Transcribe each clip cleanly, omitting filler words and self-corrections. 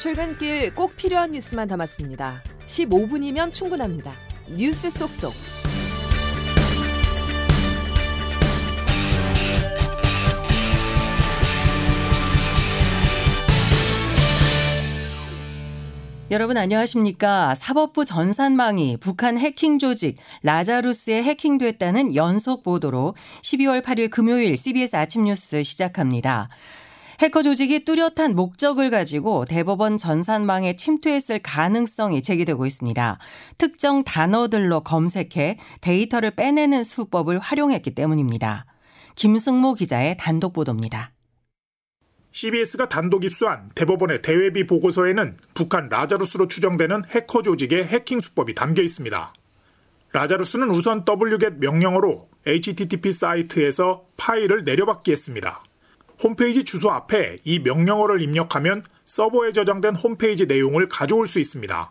출근길 꼭 필요한 뉴스만 담았습니다. 15분이면 충분합니다. 뉴스 속속. 여러분 안녕하십니까? 사법부 전산망이 북한 해킹 조직 라자루스에 해킹됐다는 연속 보도로 12월 8일 금요일 CBS 아침 뉴스 시작합니다. 해커 조직이 뚜렷한 목적을 가지고 대법원 전산망에 침투했을 가능성이 제기되고 있습니다. 특정 단어들로 검색해 데이터를 빼내는 수법을 활용했기 때문입니다. 김승모 기자의 단독 보도입니다. CBS가 단독 입수한 대법원의 대외비 보고서에는 북한 라자루스로 추정되는 해커 조직의 해킹 수법이 담겨 있습니다. 라자루스는 우선 wget 명령어로 HTTP 사이트에서 파일을 내려받기 했습니다. 홈페이지 주소 앞에 이 명령어를 입력하면 서버에 저장된 홈페이지 내용을 가져올 수 있습니다.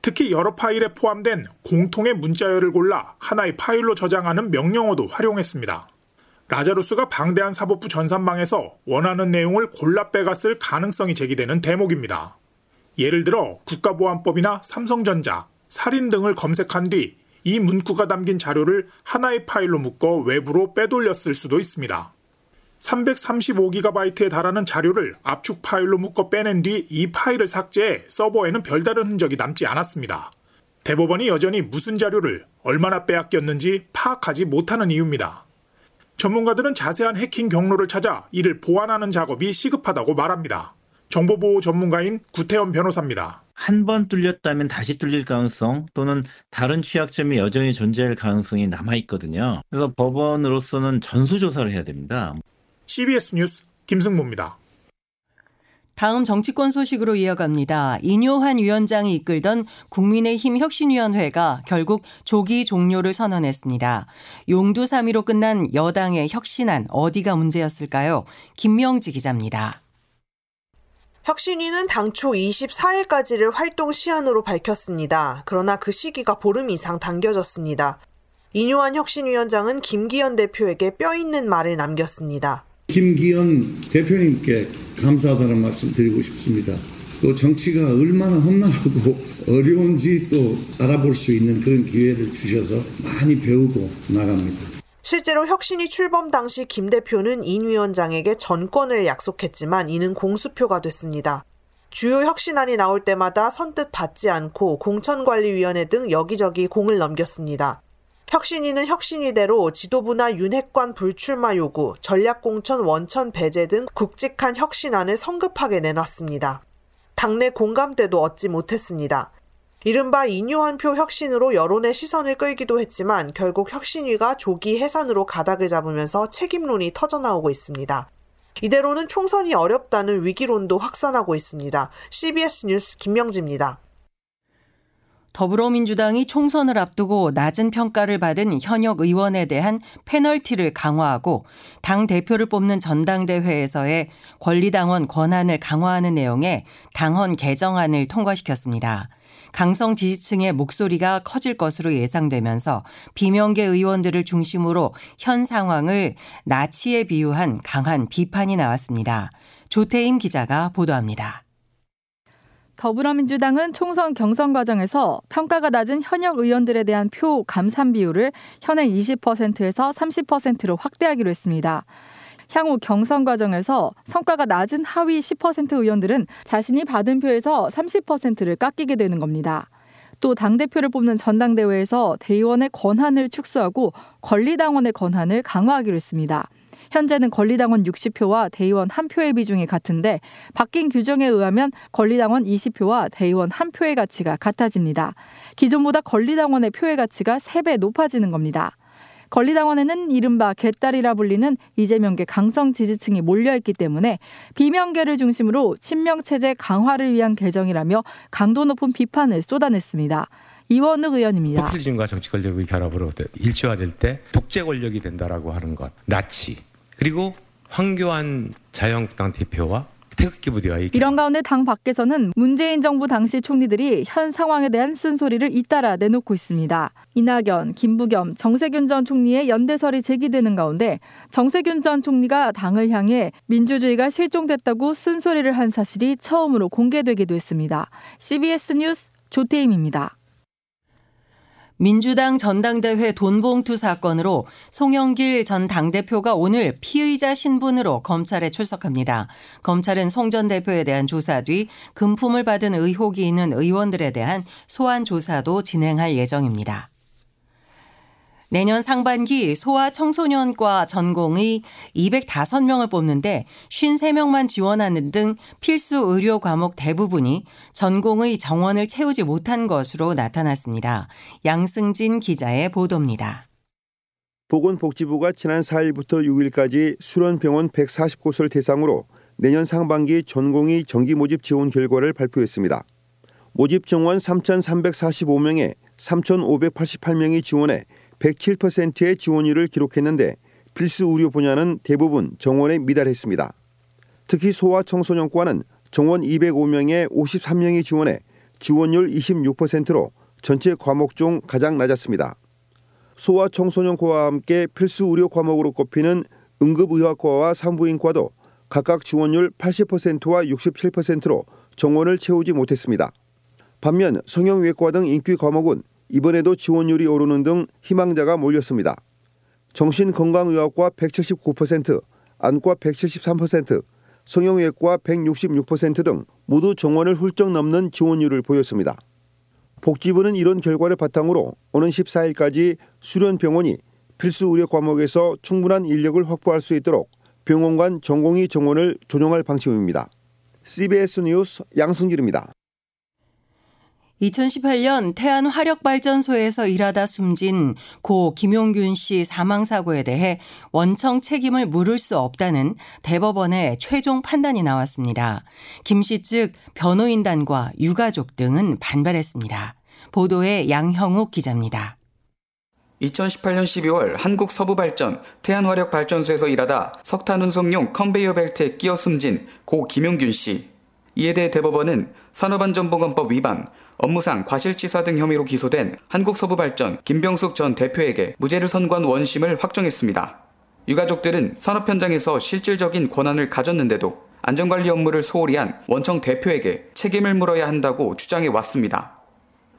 특히 여러 파일에 포함된 공통의 문자열을 골라 하나의 파일로 저장하는 명령어도 활용했습니다. 라자루스가 방대한 사법부 전산망에서 원하는 내용을 골라 빼갔을 가능성이 제기되는 대목입니다. 예를 들어 국가보안법이나 삼성전자, 살인 등을 검색한 뒤 이 문구가 담긴 자료를 하나의 파일로 묶어 외부로 빼돌렸을 수도 있습니다. 335GB에 달하는 자료를 압축 파일로 묶어 빼낸 뒤 이 파일을 삭제해 서버에는 별다른 흔적이 남지 않았습니다. 대법원이 여전히 무슨 자료를 얼마나 빼앗겼는지 파악하지 못하는 이유입니다. 전문가들은 자세한 해킹 경로를 찾아 이를 보완하는 작업이 시급하다고 말합니다. 정보보호 전문가인 구태현 변호사입니다. 한 번 뚫렸다면 다시 뚫릴 가능성 또는 다른 취약점이 여전히 존재할 가능성이 남아있거든요. 그래서 법원으로서는 전수조사를 해야 됩니다. CBS 뉴스 김승모입니다. 다음 정치권 소식으로 이어갑니다. 인요한 위원장이 이끌던 국민의힘 혁신위원회가 결국 조기 종료를 선언했습니다. 용두사미로 끝난 여당의 혁신안 어디가 문제였을까요? 김명지 기자입니다. 혁신위는 당초 24일까지를 활동 시한으로 밝혔습니다. 그러나 그 시기가 보름 이상 당겨졌습니다. 인요한 혁신위원장은 김기현 대표에게 뼈 있는 말을 남겼습니다. 김기현 대표님께 감사하다는 말씀 드리고 싶습니다. 또 정치가 얼마나 험난하고 어려운지 또 알아볼 수 있는 그런 기회를 주셔서 많이 배우고 나갑니다. 실제로 혁신이 출범 당시 김 대표는 인 위원장에게 전권을 약속했지만 이는 공수표가 됐습니다. 주요 혁신안이 나올 때마다 선뜻 받지 않고 공천관리위원회 등 여기저기 공을 넘겼습니다. 혁신위는 혁신위대로 지도부나 윤핵관 불출마 요구, 전략공천 원천 배제 등 굵직한 혁신안을 성급하게 내놨습니다. 당내 공감대도 얻지 못했습니다. 이른바 인요한표 혁신으로 여론의 시선을 끌기도 했지만 결국 혁신위가 조기 해산으로 가닥을 잡으면서 책임론이 터져나오고 있습니다. 이대로는 총선이 어렵다는 위기론도 확산하고 있습니다. CBS 뉴스 김명지입니다. 더불어민주당이 총선을 앞두고 낮은 평가를 받은 현역 의원에 대한 페널티를 강화하고 당 대표를 뽑는 전당대회에서의 권리당원 권한을 강화하는 내용의 당헌 개정안을 통과시켰습니다. 강성 지지층의 목소리가 커질 것으로 예상되면서 비명계 의원들을 중심으로 현 상황을 나치에 비유한 강한 비판이 나왔습니다. 조태임 기자가 보도합니다. 더불어민주당은 총선 경선 과정에서 평가가 낮은 현역 의원들에 대한 표 감산 비율을 현행 20%에서 30%로 확대하기로 했습니다. 향후 경선 과정에서 성과가 낮은 하위 10% 의원들은 자신이 받은 표에서 30%를 깎이게 되는 겁니다. 또 당대표를 뽑는 전당대회에서 대의원의 권한을 축소하고 권리당원의 권한을 강화하기로 했습니다. 현재는 권리당원 60표와 대의원 1표의 비중이 같은데 바뀐 규정에 의하면 권리당원 20표와 대의원 1표의 가치가 같아집니다. 기존보다 권리당원의 표의 가치가 3배 높아지는 겁니다. 권리당원에는 이른바 개딸이라 불리는 이재명계 강성 지지층이 몰려있기 때문에 비명계를 중심으로 친명체제 강화를 위한 개정이라며 강도 높은 비판을 쏟아냈습니다. 이원욱 의원입니다. 포퓰리즘과 정치 권력의 결합으로 일치화될 때 독재 권력이 된다라고 하는 것, 나치. 그리고 황교안 자유한국당 대표와 태극기 부대와 이런 가운데 당 밖에서는 문재인 정부 당시 총리들이 현 상황에 대한 쓴소리를 잇따라 내놓고 있습니다. 이낙연, 김부겸, 정세균 전 총리의 연대설이 제기되는 가운데 정세균 전 총리가 당을 향해 민주주의가 실종됐다고 쓴소리를 한 사실이 처음으로 공개되기도 했습니다. CBS 뉴스 조태임입니다. 민주당 전당대회 돈봉투 사건으로 송영길 전 당대표가 오늘 피의자 신분으로 검찰에 출석합니다. 검찰은 송 전 대표에 대한 조사 뒤 금품을 받은 의혹이 있는 의원들에 대한 소환 조사도 진행할 예정입니다. 내년 상반기 소아청소년과 전공의 205명을 뽑는데 53명만 지원하는 등 필수 의료 과목 대부분이 전공의 정원을 채우지 못한 것으로 나타났습니다. 양승진 기자의 보도입니다. 보건복지부가 지난 4일부터 6일까지 수련병원 140곳을 대상으로 내년 상반기 전공의 정기 모집 지원 결과를 발표했습니다. 모집 정원 3,345명에 3,588명이 지원해 107%의 지원율을 기록했는데 필수 의료 분야는 대부분 정원에 미달했습니다. 특히 소아청소년과는 정원 205명에 53명이 지원해 지원율 26%로 전체 과목 중 가장 낮았습니다. 소아청소년과와 함께 필수 의료 과목으로 꼽히는 응급의학과와 산부인과도 각각 지원율 80%와 67%로 정원을 채우지 못했습니다. 반면 성형외과 등 인기 과목은 이번에도 지원율이 오르는 등 희망자가 몰렸습니다. 정신건강의학과 179%, 안과 173%, 성형외과 166% 등 모두 정원을 훌쩍 넘는 지원율을 보였습니다. 복지부는 이런 결과를 바탕으로 오는 14일까지 수련병원이 필수 의료 과목에서 충분한 인력을 확보할 수 있도록 병원 간 전공의 정원을 조정할 방침입니다. CBS 뉴스 양승길입니다. 2018년 태안화력발전소에서 일하다 숨진 고 김용균 씨 사망사고에 대해 원청 책임을 물을 수 없다는 대법원의 최종 판단이 나왔습니다. 김 씨 측 변호인단과 유가족 등은 반발했습니다. 보도에 양형욱 기자입니다. 2018년 12월 한국서부발전 태안화력발전소에서 일하다 석탄운송용 컨베이어 벨트에 끼어 숨진 고 김용균 씨. 이에 대해 대법원은 산업안전보건법 위반, 업무상 과실치사 등 혐의로 기소된 한국서부발전 김병숙 전 대표에게 무죄를 선고한 원심을 확정했습니다. 유가족들은 산업 현장에서 실질적인 권한을 가졌는데도 안전관리 업무를 소홀히 한 원청 대표에게 책임을 물어야 한다고 주장해 왔습니다.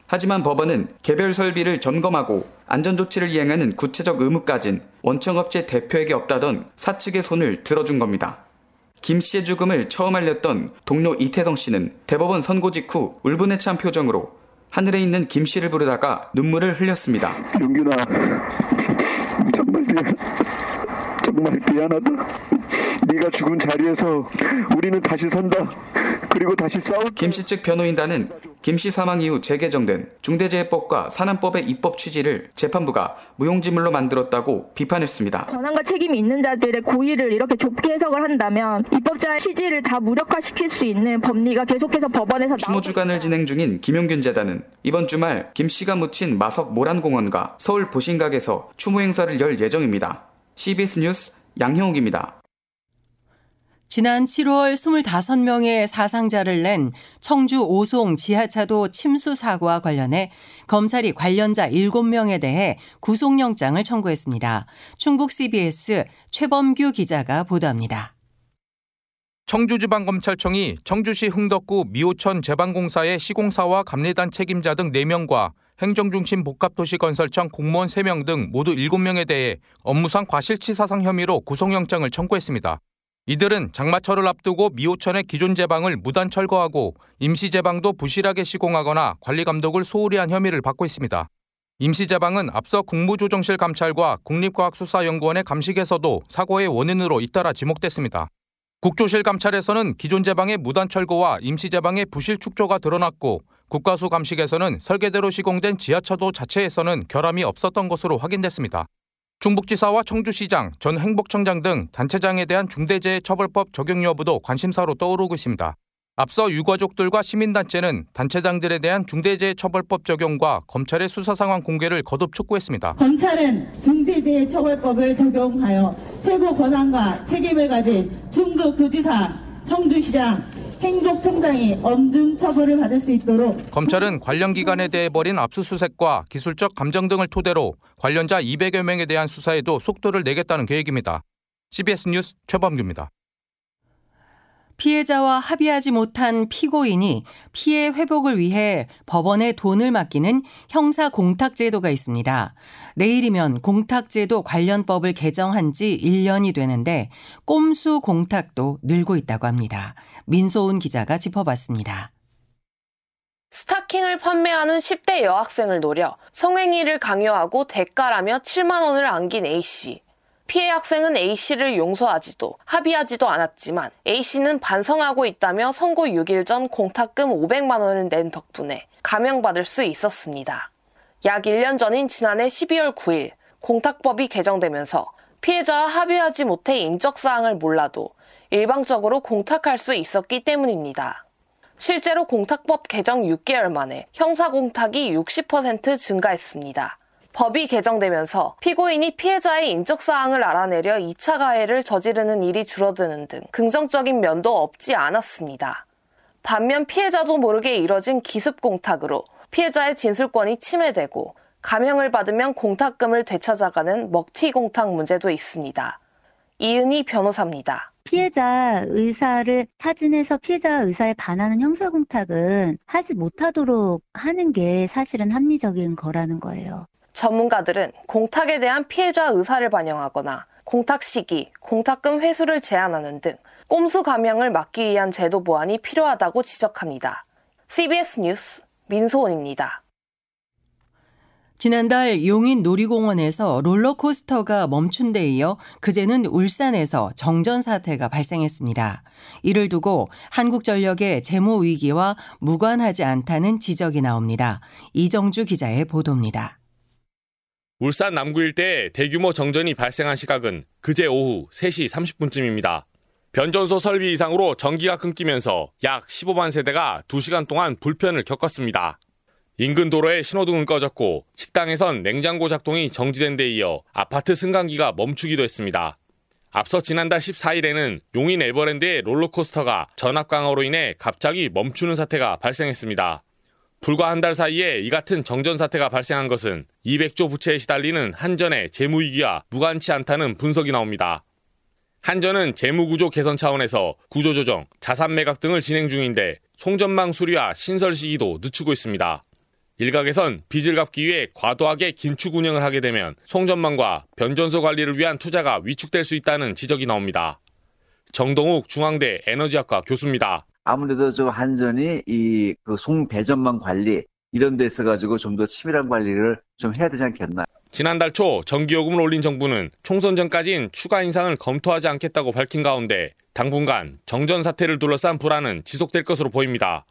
하지만 법원은 개별 설비를 점검하고 안전조치를 이행하는 구체적 의무까진 원청업체 대표에게 없다던 사측의 손을 들어준 겁니다. 김 씨의 죽음을 처음 알렸던 동료 이태성 씨는 대법원 선고 직후 울분에 찬 표정으로 하늘에 있는 김 씨를 부르다가 눈물을 흘렸습니다. 용균아, 정말 미안하다. 네가 죽은 자리에서 우리는 다시 선다. 그리고 다시 싸우자. 김 씨 측 변호인단은 김 씨 사망 이후 재개정된 중대재해법과 산안법의 입법 취지를 재판부가 무용지물로 만들었다고 비판했습니다. 권한과 책임이 있는 자들의 고의를 이렇게 좁게 해석을 한다면 입법자의 취지를 다 무력화시킬 수 있는 법리가 계속해서 법원에서 추모 주간을 진행 중인 김용균 재단은 이번 주말 김 씨가 묻힌 마석 모란공원과 서울 보신각에서 추모 행사를 열 예정입니다. CBS 뉴스 양형욱입니다. 지난 7월 25명의 사상자를 낸 청주 오송 지하차도 침수 사고와 관련해 검찰이 관련자 7명에 대해 구속영장을 청구했습니다. 충북 CBS 최범규 기자가 보도합니다. 청주지방검찰청이 청주시 흥덕구 미호천 제방공사의 시공사와 감리단 책임자 등 4명과 행정중심복합도시건설청 공무원 3명 등 모두 7명에 대해 업무상 과실치사상 혐의로 구속영장을 청구했습니다. 이들은 장마철을 앞두고 미호천의 기존 제방을 무단 철거하고 임시 제방도 부실하게 시공하거나 관리 감독을 소홀히 한 혐의를 받고 있습니다. 임시 제방은 앞서 국무조정실 감찰과 국립과학수사연구원의 감식에서도 사고의 원인으로 잇따라 지목됐습니다. 국조실 감찰에서는 기존 제방의 무단 철거와 임시 제방의 부실 축조가 드러났고 국과수 감식에서는 설계대로 시공된 지하차도 자체에서는 결함이 없었던 것으로 확인됐습니다. 충북지사와 청주시장, 전 행복청장 등 단체장에 대한 중대재해처벌법 적용 여부도 관심사로 떠오르고 있습니다. 앞서 유가족들과 시민단체는 단체장들에 대한 중대재해처벌법 적용과 검찰의 수사 상황 공개를 거듭 촉구했습니다. 검찰은 중대재해처벌법을 적용하여 최고 권한과 책임을 가진 충북도지사, 청주시장 행복청장이 엄중 처벌을 받을 수 있도록 검찰은 관련 기관에 대해 벌인 압수수색과 기술적 감정 등을 토대로 관련자 200여 명에 대한 수사에도 속도를 내겠다는 계획입니다. CBS 뉴스 최범규입니다. 피해자와 합의하지 못한 피고인이 피해 회복을 위해 법원에 돈을 맡기는 형사공탁제도가 있습니다. 내일이면 공탁제도 관련법을 개정한 지 1년이 되는데 꼼수 공탁도 늘고 있다고 합니다. 민소은 기자가 짚어봤습니다. 스타킹을 판매하는 10대 여학생을 노려 성행위를 강요하고 대가라며 7만 원을 안긴 A씨. 피해 학생은 A씨를 용서하지도 합의하지도 않았지만 A씨는 반성하고 있다며 선고 6일 전 공탁금 500만 원을 낸 덕분에 감형받을 수 있었습니다. 약 1년 전인 지난해 12월 9일 공탁법이 개정되면서 피해자와 합의하지 못해 인적사항을 몰라도 일방적으로 공탁할 수 있었기 때문입니다. 실제로 공탁법 개정 6개월 만에 형사공탁이 60% 증가했습니다. 법이 개정되면서 피고인이 피해자의 인적사항을 알아내려 2차 가해를 저지르는 일이 줄어드는 등 긍정적인 면도 없지 않았습니다. 반면 피해자도 모르게 이뤄진 기습공탁으로 피해자의 진술권이 침해되고 감형을 받으면 공탁금을 되찾아가는 먹튀공탁 문제도 있습니다. 이은희 변호사입니다. 피해자 의사를 타진해서 피해자 의사에 반하는 형사공탁은 하지 못하도록 하는 게 사실은 합리적인 거라는 거예요. 전문가들은 공탁에 대한 피해자 의사를 반영하거나 공탁 시기, 공탁금 회수를 제한하는 등 꼼수 감형을 막기 위한 제도 보완이 필요하다고 지적합니다. CBS 뉴스 민소은입니다. 지난달 용인 놀이공원에서 롤러코스터가 멈춘 데 이어 그제는 울산에서 정전 사태가 발생했습니다. 이를 두고 한국전력의 재무 위기와 무관하지 않다는 지적이 나옵니다. 이정주 기자의 보도입니다. 울산 남구 일대에 대규모 정전이 발생한 시각은 그제 오후 3시 30분쯤입니다. 변전소 설비 이상으로 전기가 끊기면서 약 15만 세대가 2시간 동안 불편을 겪었습니다. 인근 도로에 신호등은 꺼졌고 식당에선 냉장고 작동이 정지된 데 이어 아파트 승강기가 멈추기도 했습니다. 앞서 지난달 14일에는 용인 에버랜드의 롤러코스터가 전압 강화로 인해 갑자기 멈추는 사태가 발생했습니다. 불과 한 달 사이에 이 같은 정전 사태가 발생한 것은 200조 부채에 시달리는 한전의 재무위기와 무관치 않다는 분석이 나옵니다. 한전은 재무구조 개선 차원에서 구조조정, 자산 매각 등을 진행 중인데 송전망 수리와 신설 시기도 늦추고 있습니다. 일각에선 빚을 갚기 위해 과도하게 긴축 운영을 하게 되면 송전망과 변전소 관리를 위한 투자가 위축될 수 있다는 지적이 나옵니다. 정동욱 중앙대 에너지학과 교수입니다. 아무래도 좀 한전이 송배전망 관리 이런 데 있어가지고 좀 더 치밀한 관리를 좀 해야 되지 않겠나. 지난달 초 전기요금을 올린 정부는 총선 전까지는 추가 인상을 검토하지 않겠다고 밝힌 가운데 당분간 정전 사태를 둘러싼 불안은 지속될 것으로 보입니다.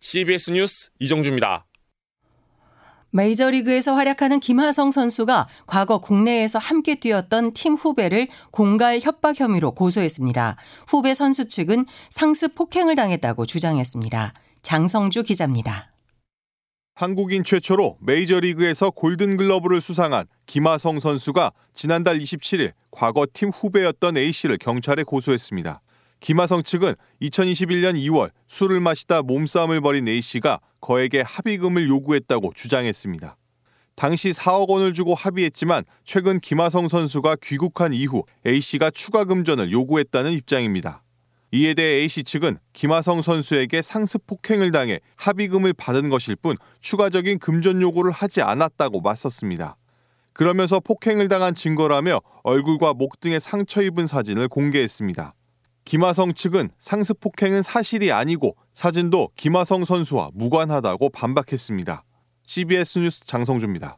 CBS 뉴스 이정주입니다. 메이저리그에서 활약하는 김하성 선수가 과거 국내에서 함께 뛰었던 팀 후배를 공갈 협박 혐의로 고소했습니다. 후배 선수 측은 상습 폭행을 당했다고 주장했습니다. 장성주 기자입니다. 한국인 최초로 메이저리그에서 골든글러브를 수상한 김하성 선수가 지난달 27일 과거 팀 후배였던 A씨를 경찰에 고소했습니다. 김하성 측은 2021년 2월 술을 마시다 몸싸움을 벌인 A씨가 거액의 합의금을 요구했다고 주장했습니다. 당시 4억 원을 주고 합의했지만 최근 김하성 선수가 귀국한 이후 A씨가 추가 금전을 요구했다는 입장입니다. 이에 대해 A씨 측은 김하성 선수에게 상습 폭행을 당해 합의금을 받은 것일 뿐 추가적인 금전 요구를 하지 않았다고 맞섰습니다. 그러면서 폭행을 당한 증거라며 얼굴과 목 등에 상처 입은 사진을 공개했습니다. 김하성 측은 상습 폭행은 사실이 아니고 사진도 김하성 선수와 무관하다고 반박했습니다. CBS 뉴스 장성주입니다.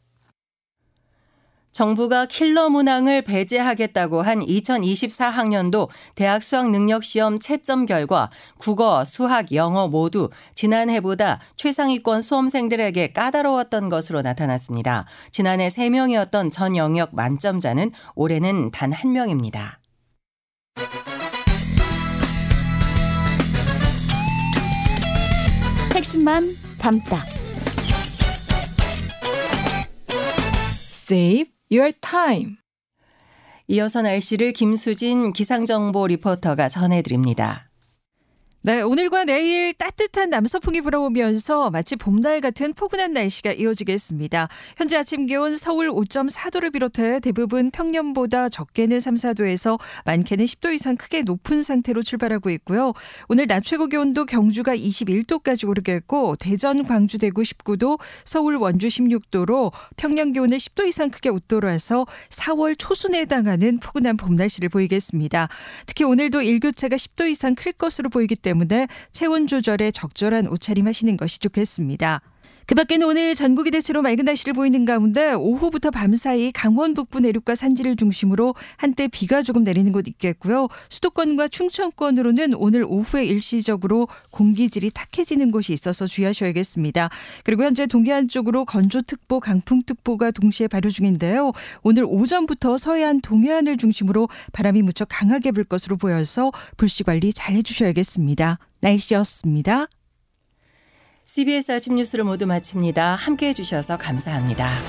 정부가 킬러 문항을 배제하겠다고 한 2024학년도 대학 수학능력시험 채점 결과 국어, 수학, 영어 모두 지난해보다 최상위권 수험생들에게 까다로웠던 것으로 나타났습니다. 지난해 3명이었던 전 영역 만점자는 올해는 단 1명입니다. 핵심만 담다. Save your time. 이어서 날씨를 김수진 기상정보 리포터가 전해드립니다. 네, 오늘과 내일 따뜻한 남서풍이 불어오면서 마치 봄날 같은 포근한 날씨가 이어지겠습니다. 현재 아침 기온 서울 5.4도를 비롯해 대부분 평년보다 적게는 3, 4도에서 많게는 10도 이상 크게 높은 상태로 출발하고 있고요. 오늘 낮 최고 기온도 경주가 21도까지 오르겠고 대전, 광주, 대구 19도, 서울, 원주 16도로 평년 기온을 10도 이상 크게 웃도로 해서 4월 초순에 해당하는 포근한 봄 날씨를 보이겠습니다. 특히 오늘도 일교차가 10도 이상 클 것으로 보이기 때문에 체온 조절에 적절한 옷차림하시는 것이 좋겠습니다. 그 밖에는 오늘 전국이 대체로 맑은 날씨를 보이는 가운데 오후부터 밤사이 강원 북부 내륙과 산지를 중심으로 한때 비가 조금 내리는 곳 있겠고요. 수도권과 충청권으로는 오늘 오후에 일시적으로 공기질이 탁해지는 곳이 있어서 주의하셔야겠습니다. 그리고 현재 동해안 쪽으로 건조특보, 강풍특보가 동시에 발효 중인데요. 오늘 오전부터 서해안 동해안을 중심으로 바람이 무척 강하게 불 것으로 보여서 불씨관리 잘 해주셔야겠습니다. 날씨였습니다. CBS 아침 뉴스를 모두 마칩니다. 함께해 주셔서 감사합니다.